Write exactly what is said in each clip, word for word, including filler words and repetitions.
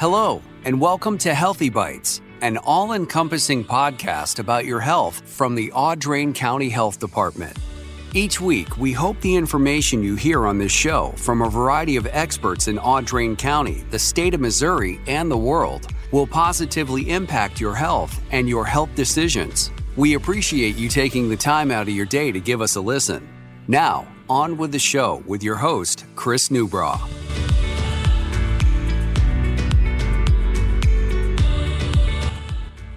Hello, and welcome to Healthy Bytes, an all-encompassing podcast about your health from the Audrain County Health Department. Each week, we hope the information you hear on this show from a variety of experts in Audrain County, the state of Missouri, and the world will positively impact your health and your health decisions. We appreciate you taking the time out of your day to give us a listen. Now, on with the show with your host, Chris Newbrough.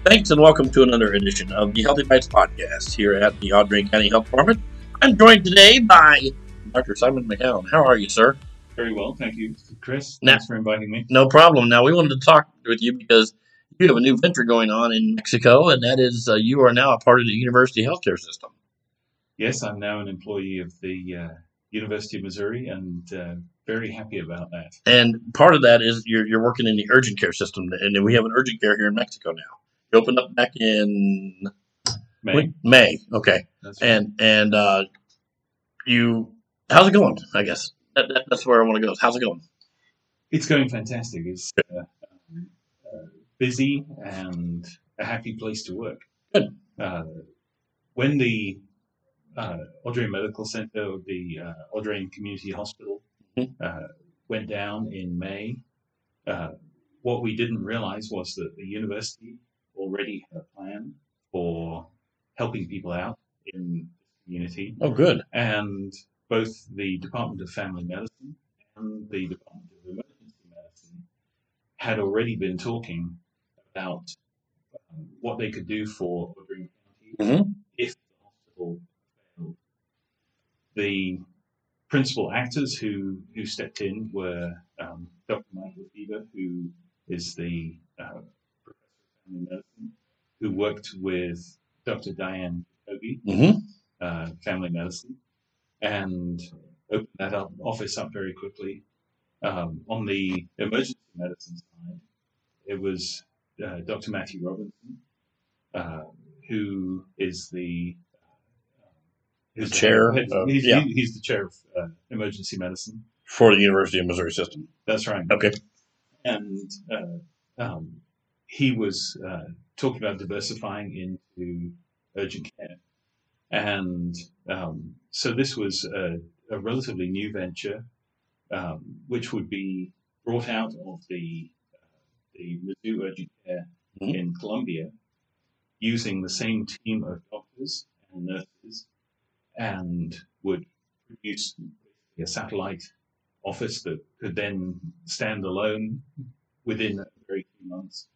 Thanks and welcome to another edition of the Healthy Bytes podcast here at the Audrain County Health Department. I'm joined today by Doctor Simon McKeown. How are you, sir? Very well, thank you, Chris. Now, thanks for inviting me. No problem. Now, we wanted to talk with you because you have a new venture going on in Mexico, and that is uh, you are now a part of the University Healthcare System. Yes, I'm now an employee of the uh, University of Missouri, and uh, very happy about that. And part of that is you're, you're working in the urgent care system, and we have an urgent care here in Mexico now. Opened up back in May. May, okay. That's right. And and uh, you, how's it going? I guess that, that, that's where I want to go. How's it going? It's going fantastic. It's uh, uh, busy and a happy place to work. Good. Uh, when the uh, Audrain Medical Center, the uh, Audrain Community Hospital, mm-hmm. uh, went down in May, uh, what we didn't realize was that the university already had a plan for helping people out in the community. Oh, good. And both the Department of Family Medicine and the Department of Emergency Medicine had already been talking about um, what they could do for Audrain County mm-hmm. if the hospital failed. The principal actors who, who stepped in were um, Doctor Michael Fieber, who is the uh, medicine, who worked with Doctor Diane Hobie, mm-hmm. uh, family medicine, and opened that up, office up very quickly. Um, on the emergency medicine side, it was uh, Doctor Matthew Robertson, uh, who is the, uh, who's the chair. The, uh, he's, yeah. he, he's the chair of uh, emergency medicine for the University of Missouri system. That's right. Okay, and uh, um. He was uh, talking about diversifying into urgent care. And um, so this was a, a relatively new venture, um, which would be brought out of the, uh, the Mizzou Urgent Care mm-hmm. in Colombia, using the same team of doctors and nurses, and would produce a satellite office that could then stand alone within a very few months.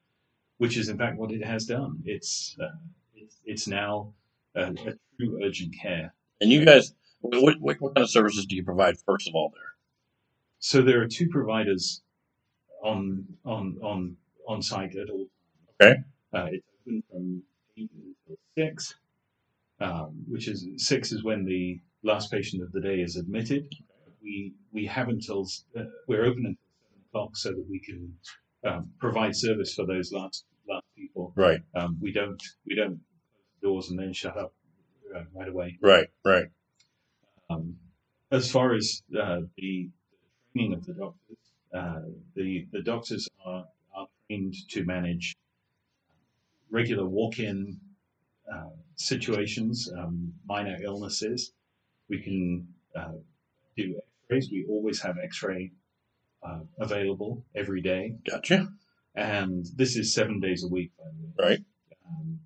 Which is in fact what it has done. It's uh, it's, it's now uh, a true urgent care. And you guys, what, what what kind of services do you provide first of all there? So there are two providers on on on, on site at all. Okay. Uh, it's open from eight until six, um, which is six is when the last patient of the day is admitted. We we have until uh, we're open until seven o'clock so that we can. Um, provide service for those last last people. Right. Um, we don't we don't close the doors and then shut up uh, right away. Right. Right. Um, as far as uh, the training of the doctors, uh, the the doctors are, are trained to manage regular walk-in uh, situations, um, minor illnesses. We can uh, do X-rays. We always have X-ray. Uh, available every day. Gotcha. And this is seven days a week, by the way. Right. Um,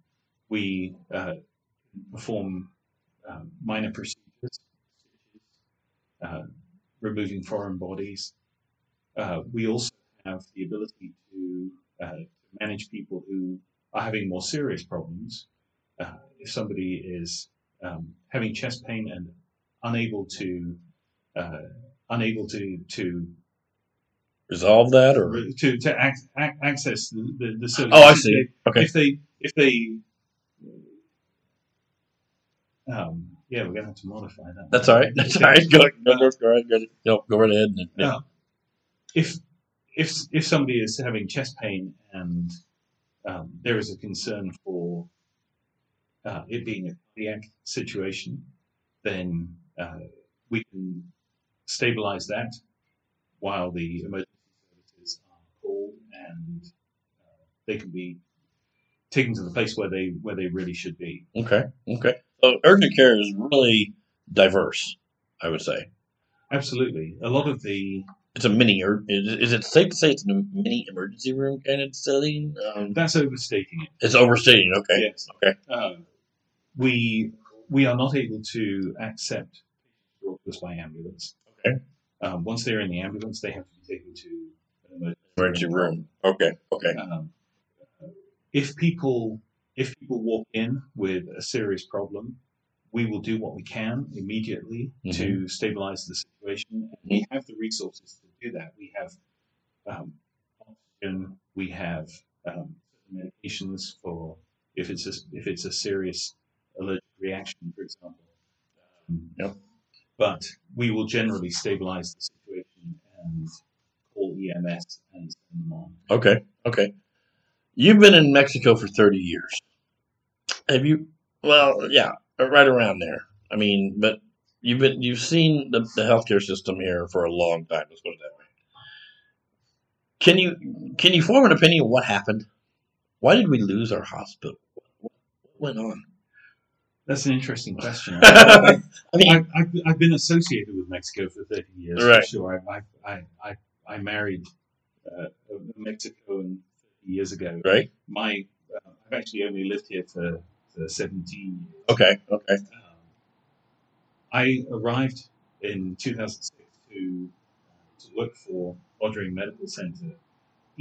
we uh, perform uh, minor procedures, uh, removing foreign bodies. Uh, we also have the ability to uh, manage people who are having more serious problems. Uh, if somebody is um, having chest pain and unable to uh, unable to to resolve that, or to to ac- ac- access the the, the service. Oh, I see. Okay. If they if they, um, yeah, we're gonna have to modify that. That's all right. That's all right. Go go go right go, go, go right ahead. And, yeah. uh, if if if somebody is having chest pain and um, there is a concern for uh, it being a cardiac situation, then uh, we can stabilize that while the emergency. And they can be taken to the place where they where they really should be. Okay. Okay. So urgent care is really diverse, I would say. Absolutely. A lot of the... It's a mini... Is it safe to say it's a mini emergency room kind of setting? Um, That's overstating it. It's overstating, okay. Yes. Okay. Um, we we are not able to accept orders by ambulance. Okay. Um, once they're in the ambulance, they have to be taken to an emergency, emergency room. room. Okay. Okay. Um, if people if people walk in with a serious problem, we will do what we can immediately mm-hmm. to stabilize the situation. And we have the resources to do that. We have um, oxygen. We have um, medications for if it's a, if it's a serious allergic reaction, for example. Um, yep. But we will generally stabilize the situation and call E M S and send them on. Okay. Okay. You've been in Mexico for thirty years. Have you? Well, yeah. Right around there. I mean, but you've been you've seen the, the healthcare system here for a long time. Let's put it that way. Can you can you form an opinion of what happened? Why did we lose our hospital? What went on? That's an interesting question. I, I mean, I, I've, I've been associated with Mexico for thirty years. Right. For sure. I I I I married uh, a Mexican thirty years ago. Right. My uh, I've actually only lived here for. seventeen years. Okay, okay. Um, I arrived in two thousand six to, uh, to work for Audrain Medical Center.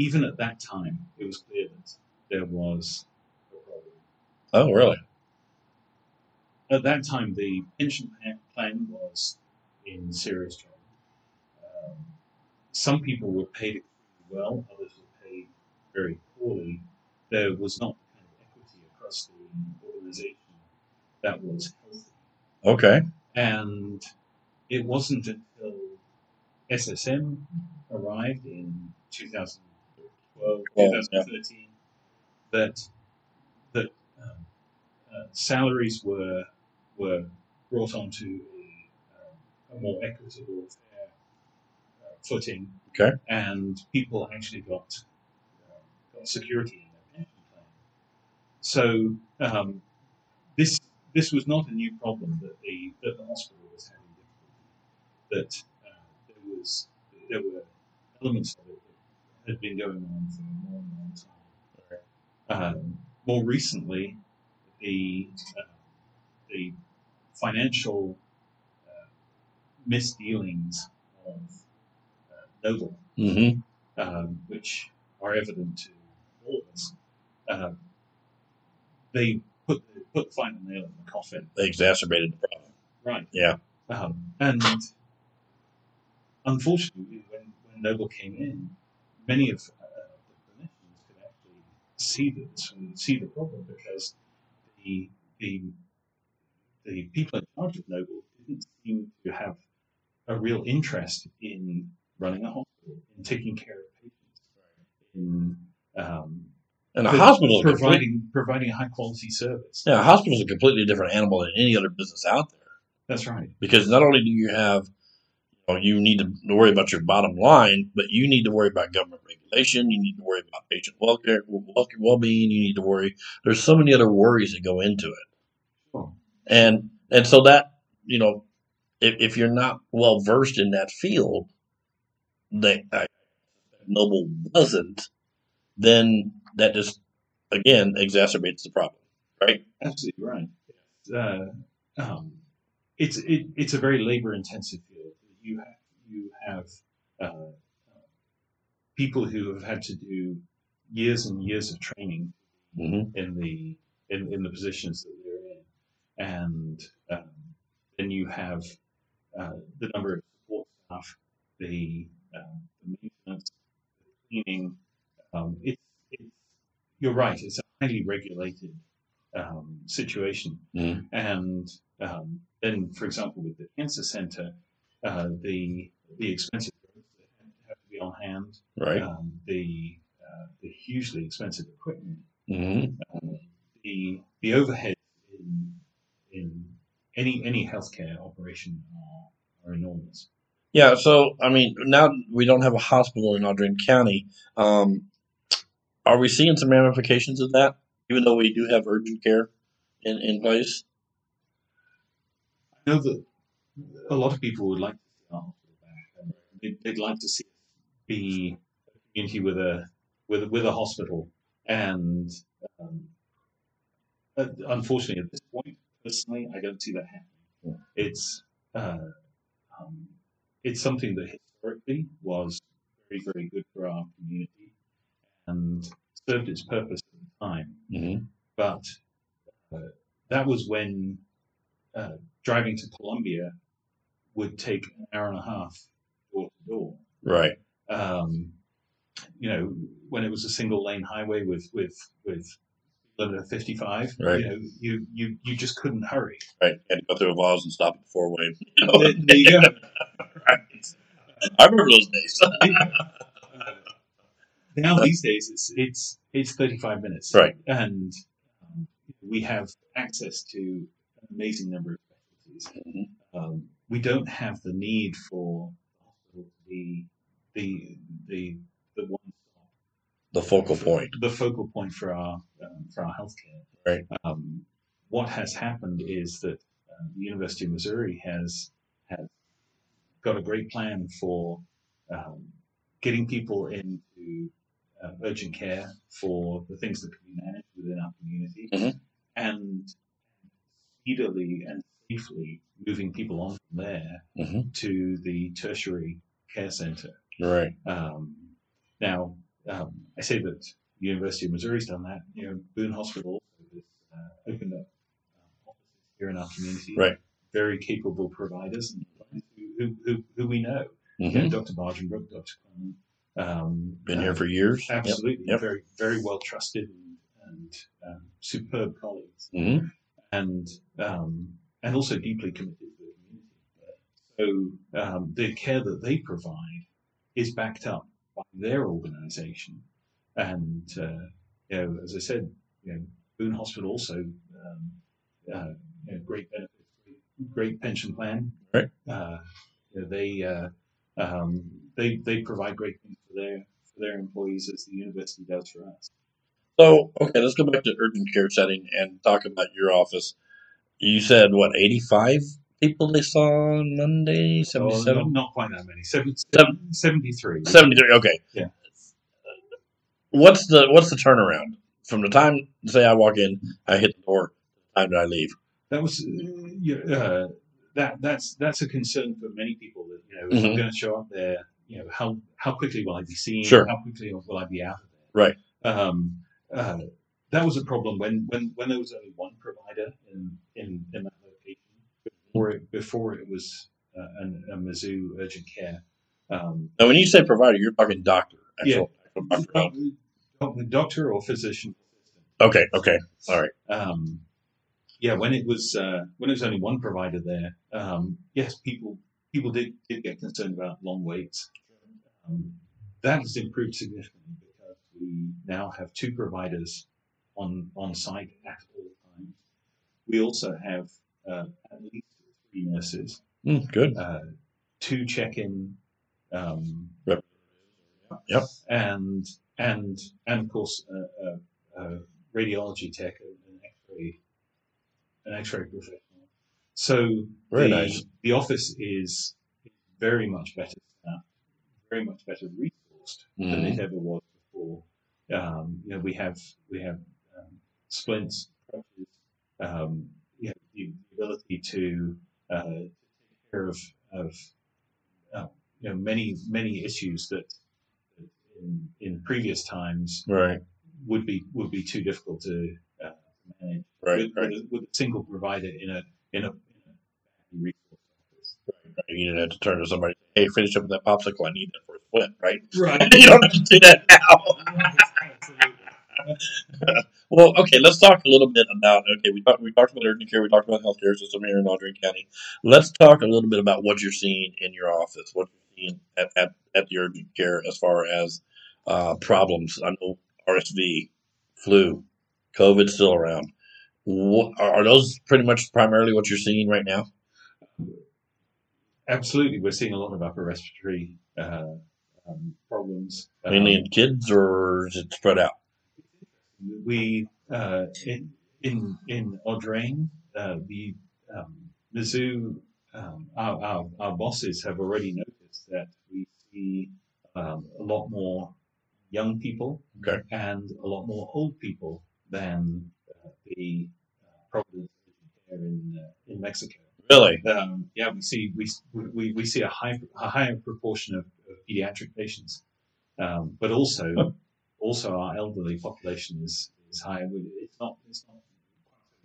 Even at that time, it was clear that there was a problem. Oh, really? At that time, the pension plan was in serious trouble. Um, some people were paid extremely well, others were paid very poorly. There was not the kind of equity across the organization that was healthy. Okay. And it wasn't until S S M arrived in twenty twelve, well, twenty thirteen, yeah. that that um, uh, salaries were were brought onto a, um, a more equitable, fair uh, footing. Okay. And people actually got uh, got security. So um, this this was not a new problem that the that the hospital was having difficulty. That uh, there was there were elements of it that had been going on for a long, long time. Okay. Um, more recently, the uh, the financial uh, misdealings of uh, Noble, mm-hmm. um, which are evident to all of us. Uh, They put the put the final nail in the coffin. They exacerbated the problem. Right. Yeah. Um, and unfortunately, when, when Noble came in, many of uh, the clinicians could actually see this and see the problem because the the the people in charge of Noble didn't seem to have a real interest in running a hospital, in taking care of patients, in um, And a hospital providing providing high quality service. Yeah, a hospital is a completely different animal than any other business out there. That's right. Because not only do you have, you know, you need to worry about your bottom line, but you need to worry about government regulation. You need to worry about patient welfare, welfare well-being. You need to worry. There's so many other worries that go into it. Oh. And and so that, you know, if, if you're not well versed in that field, that Noble wasn't, then. That just, again, exacerbates the problem, right? Absolutely right. Uh, um, it's it, it's a very labor-intensive field. You have, you have uh, people who have had to do years and years of training mm-hmm. in the in, in the positions that they're in, and um, then you have uh, the number of support staff, the, uh, the maintenance, the cleaning. Um, it's You're right. It's a highly regulated um, situation, mm. and um, then, for example, with the cancer center, uh, the the expensive drugs that have to be on hand, right? Um, the uh, the hugely expensive equipment, mm-hmm. um, the the overhead in in any any healthcare operation are, are enormous. Yeah. So I mean, now we don't have a hospital in Audrain County. Um, Are we seeing some ramifications of that, even though we do have urgent care in, in place? I know that a lot of people would like to see our hospital back, and they'd, they'd like to see the community with a with with a hospital. And um, unfortunately, at this point, personally, I don't see that happening. Yeah. It's uh, um, it's something that historically was very very good for our community and served its purpose at the time. Mm-hmm. But uh, that was when. Uh, driving to Columbia would take an hour and a half door to door. Right. Um, you know, when it was a single lane highway with with with limit of fifty-five, right. You know, you you you just couldn't hurry. Right. You had to go through the laws and stop at the four way. You know? there, there you go. Right. I remember those days. uh, now these days it's it's it's thirty-five minutes. Right. And um, we have access to amazing number of specialties. Mm-hmm. Um, we don't have the need for the the the the one the focal point the focal point for our um, for our healthcare. Right. Um, what has happened is that uh, the University of Missouri has has got a great plan for um, getting people into uh, urgent care for the things that can be managed within our community, mm-hmm. and speedily and safely moving people on from there, mm-hmm. to the tertiary care center. Right. Um, now, um, I say that the University of Missouri's done that. You know, Boone Hospital has uh, opened up uh, offices here in our community. Right. Very capable providers and who, who, who we know. Mm-hmm. You know, Doctor Bargenbrook, Doctor Cullen. Um, Been uh, here for years. Absolutely. Yep. Yep. Very, very well trusted and, and um, superb colleagues. Mm-hmm. And um, and also deeply committed to the community. So um, the care that they provide is backed up by their organisation. And uh, you know, as I said, you know, Boone Hospital also um, uh, you know, great benefits, great pension plan. Right. Uh, you know, they uh, um, they they provide great things for their for their employees as the university does for us. So, okay, let's go back to urgent care setting and talk about your office. You said, what, eighty-five people they saw on Monday? seventy-seven? Oh, not, not quite that many. seventy, seventy, seventy-three. seventy-three, okay. Yeah. What's the what's the turnaround? From the time, say, I walk in, I hit the door, the time that I leave. That was, uh, uh, that that's that's a concern for many people. That, you know, if mm-hmm. I'm going to show up there, you know, how, how quickly will I be seen? Sure. How quickly will I be out of there? Right. Um, Uh, that was a problem when, when, when there was only one provider in, in, in that location before it, before it was uh, an, a Mizzou Urgent Care. Um, now, when you say provider, you're talking doctor. Actual, yeah, actual doctor. doctor or physician. Okay, okay, all right. Um, yeah, when it was uh, when it was only one provider there, um, yes, people people did, did get concerned about long waits. Um, that has improved significantly. We now have two providers on, on site at all times. We also have uh, at least three nurses. Mm, good. Uh, two check-in. Um, yep. Yep. And and and of course a, a, a radiology tech, an X-ray, an X-ray professional. So very the, nice. The office is very much better staffed, very much better resourced mm. than it ever was. Um, you know, we have we have um, splints, um, you know, the ability to uh, take care of, of uh, you know, many many issues that in, in previous times right. would be would be too difficult to uh, manage right, with, right. With, a, with a single provider in a in a resource office. Right, right. You didn't have to turn to somebody. Hey, finish up with that popsicle. I need that for a split, right? Right. You don't have to do that now. Well, okay, let's talk a little bit about, okay, we talked we talked about urgent care, we talked about healthcare system here in Audrain County. Let's talk a little bit about what you're seeing in your office, what you're seeing at, at, at the urgent care as far as uh, problems. I know R S V, flu, COVID still around. What, are those pretty much primarily what you're seeing right now? Absolutely. We're seeing a lot of upper respiratory uh, um, problems. Mainly um, in kids, or is it spread out? we uh, in in in Audrain, uh, the um, Mizzou, um, our, our our bosses have already noticed that we see um, a lot more young people okay. and a lot more old people than uh, the uh, Providence Urgent Care in uh, in Mexico. Really? Um, yeah, we see we we we see a high a higher proportion of, of pediatric patients, um, but also. Oh. Also, our elderly population is, is high. It's not it's not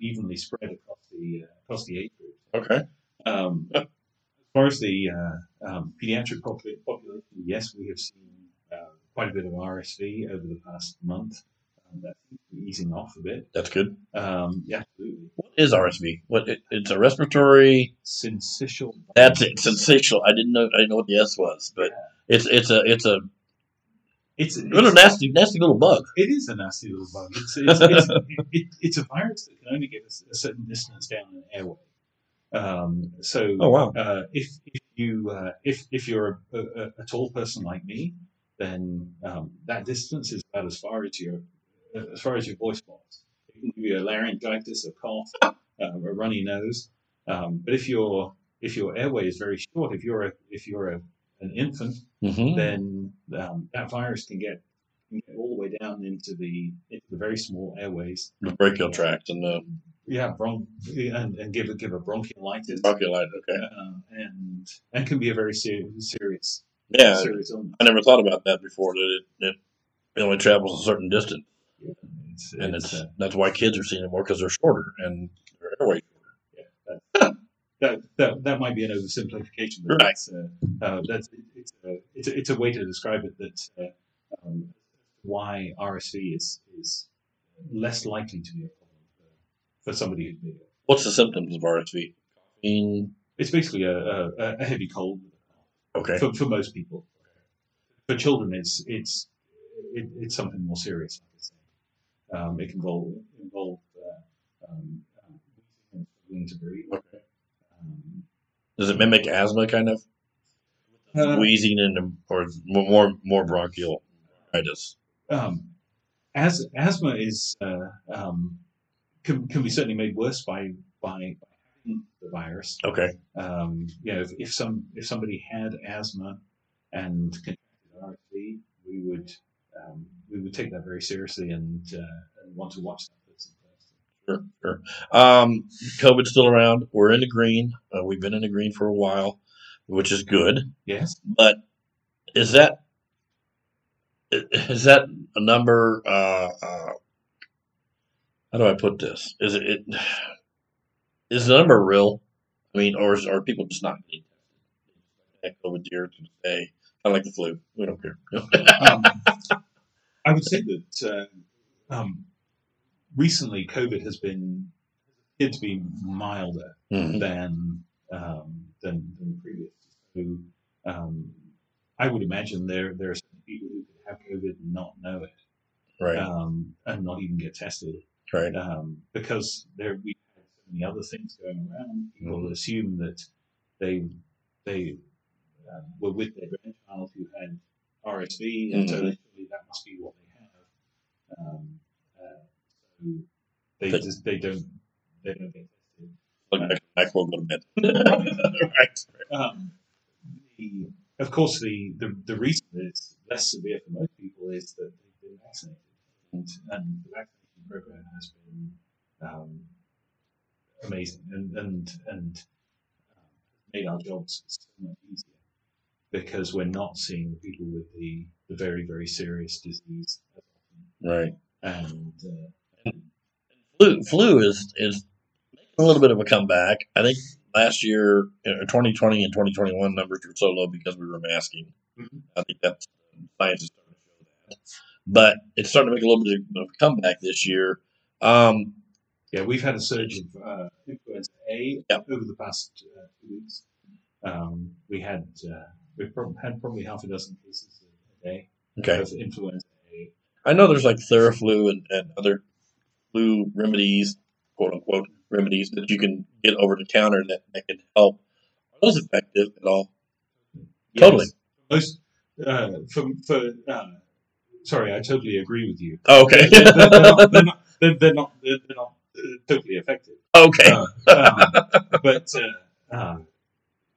evenly spread across the uh, across the age group. Okay. Um, as far as the uh, um, pediatric population, yes, we have seen uh, quite a bit of R S V over the past month. Um, that's easing off a bit. That's good. Um, yeah, absolutely. What is R S V? What it, it's a respiratory syncytial virus. That's it. Syncytial. I didn't know. I didn't know what the S was, but yeah. it's it's a it's a It's, it's a nasty, nasty little bug. It is a nasty little bug. It's it's, it's, it, it, it's a virus that can only get a, a certain distance down an airway. Um, so, oh, wow. uh, if if you uh, if if you're a, a, a tall person like me, then um, that distance is about as far as your as far as your voice box. It can give you a laryngitis, a cough, uh, a runny nose. Um, but if your if your airway is very short, if you're a if you're a an infant, mm-hmm. then um, that virus can get, can get all the way down into the into the very small airways, the brachial tract, and the yeah, bron- and and give a give a bronchiolitis, bronchiolitis, okay, uh, and and can be a very serious serious yeah serious illness. I never thought about that before. That it, it only travels a certain distance, yeah, it's, and it's, it's uh, that's why kids are seeing it more because they're shorter and their airway shorter. Yeah. That, that that might be an oversimplification, but right. that's, uh, uh, that's it's a it's a, it's a way to describe it. That uh, um, why R S V is is less likely to be a problem for, for somebody who's been. What's the symptoms of R S V? In... It's basically a, a, a heavy cold. Okay. For, for most people, for children, it's it's it, it's something more serious. I would say um, it can involve involve uh, um, struggling to breathe. Okay. Does it mimic asthma, kind of? Uh, Wheezing and or more more bronchial itis? Um, as asthma is uh, um, can can be certainly made worse by by having the virus. Okay. Um, yeah. You know, if, if some if somebody had asthma and contracted R S V, we would um, we would take that very seriously and, uh, and want to watch that. Sure, sure. Um, COVID's still around. We're in the green. Uh, we've been in the green for a while, which is good. Yes. But is that is that a number? Uh, uh, how do I put this? Is it, it is the number real? I mean, or is, are people just not getting tested? COVID year to say, I like the flu. We don't care. um, I would say that. Uh, um, Recently, COVID has been appeared to be milder mm-hmm. than, um, than than previous. So, um, I would imagine there there are some people who could have COVID and not know it, right? Um, and not even get tested, right? Um, because there we have so many other things going around. People mm-hmm. assume that they they uh, were with their grandchild who had R S V, mm-hmm. and so that must be what they have. Um, They, they just they don't they don't get tested. I won't go to bed. Right. Um, the, of course, the, the, the reason that it's less severe for most people is that they've been vaccinated, and, and the vaccination program has been um, amazing and and and um, made our jobs so much easier because we're not seeing people with the, the very very serious disease as often. Right. And, uh, and flu, flu is, is making a little bit of a comeback. I think last year, twenty twenty and twenty twenty-one numbers were so low because we were masking. Mm-hmm. I think that's science is starting to show that. But it's starting to make a little bit of a comeback this year. Um, yeah, we've had a surge of uh, influenza A yeah. over the past uh, two weeks. Um, we had uh, we pro- had probably half a dozen cases a day okay. of influenza. I know there's like Theraflu and, and other flu remedies, quote unquote, remedies that you can get over the counter that, that can help. Are those effective at all? Yes. Totally. Most, uh, for for uh, Sorry, I totally agree with you. Oh, okay. they're, they're, not, they're, not, they're, they're not. They're not. Totally effective. Okay. Uh, um, but uh, uh,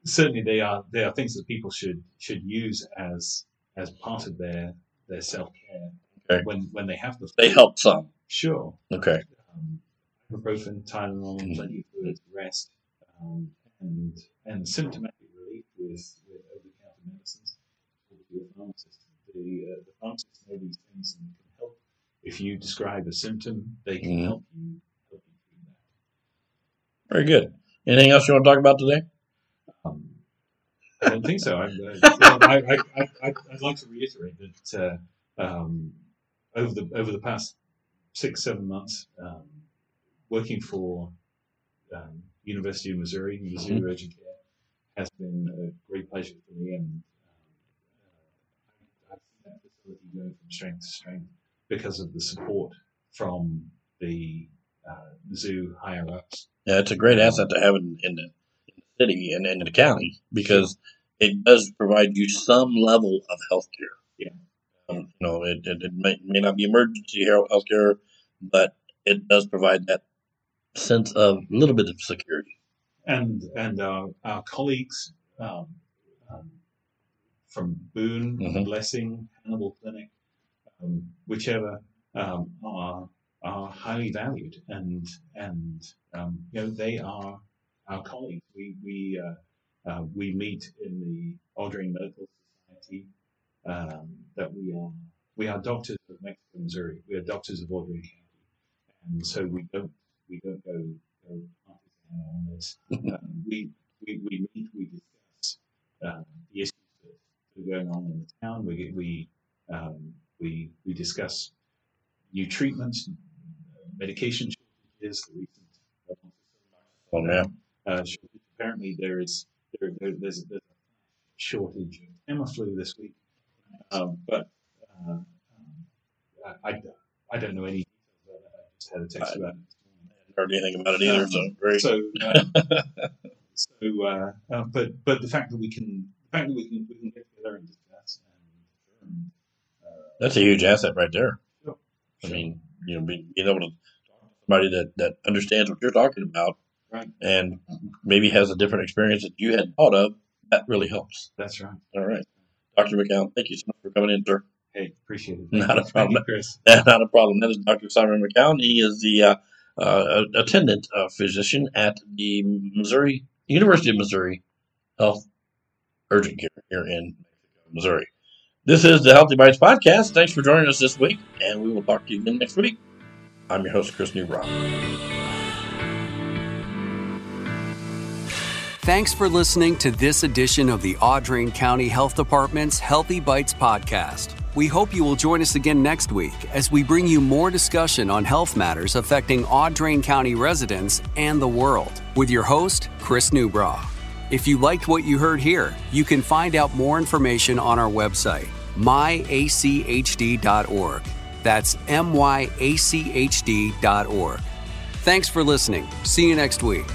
certainly they are. They are things that people should should use as as part of their their self care. Okay. When when they have the they help some. Sure. Okay. Um, ibuprofen, Tylenol, mm-hmm. plenty of fluids, rest, um, and and symptomatic relief with over the counter medicines. The pharmacist, the, uh, the pharmacist know these things and can help. If you describe a symptom, they can mm-hmm. help you. Very good. Anything else you want to talk about today? Um, I don't think so. I, uh, I, I, I, I, I'd like to reiterate that uh, um, over the over the past six, seven months, um, working for um, University of Missouri, Mizzou mm-hmm. Urgent Care, has been a great pleasure for me. And um, uh, I've seen that facility going from strength to strength because of the support from the uh, Mizzou higher-ups. Yeah, it's a great asset to have in, in, the, in the city and in the county because it does provide you some level of health care. Yeah. Um, you know, it, it, it may, may not be emergency health care, but it does provide that sense of a little bit of security. And and our, our colleagues um, um, from Boone, mm-hmm. Blessing, Hannibal Clinic, um, whichever um, are... are highly valued, and and um, you know they are our colleagues. We we uh, uh, we meet in the Audrain Medical Society. Um, that we are we are doctors of Mexico, Missouri. We are doctors of Audrain County, and so we don't we don't go go on this. um, we, we we meet we discuss uh, the issues that are going on in the town. We we um, we we discuss new treatments. Medication shortages. Oh, yeah. uh, apparently there is there, there, there's, there's a shortage of Theraflu this week, um, but uh, um, I, I I don't know any details about that. I just had a text I, about it. I haven't heard anything about it either. Um, so great. So, uh, so uh, uh, but but the fact that we can the fact that we can we can get together and discuss and uh, that's a huge asset right there. Sure. I mean. You know, being able to talk to somebody that, that understands what you're talking about, right. and maybe has a different experience that you hadn't thought of, that really helps. That's right. All right, Doctor McKeown, thank you so much for coming in, sir. Hey, appreciate it. Not a problem, you, Chris. Not a problem. That is Doctor Simon McKeown. He is the uh, uh, attendant uh, physician at the Missouri University of Missouri Health Urgent Care here in Missouri. This is the Healthy Bytes Podcast. Thanks for joining us this week, and we will talk to you again next week. I'm your host, Chris Newbrough. Thanks for listening to this edition of the Audrain County Health Department's Healthy Bytes Podcast. We hope you will join us again next week as we bring you more discussion on health matters affecting Audrain County residents and the world with your host, Chris Newbrough. If you liked what you heard here, you can find out more information on our website, my a c h d dot org. That's M Y A C H D dot org. Thanks for listening. See you next week.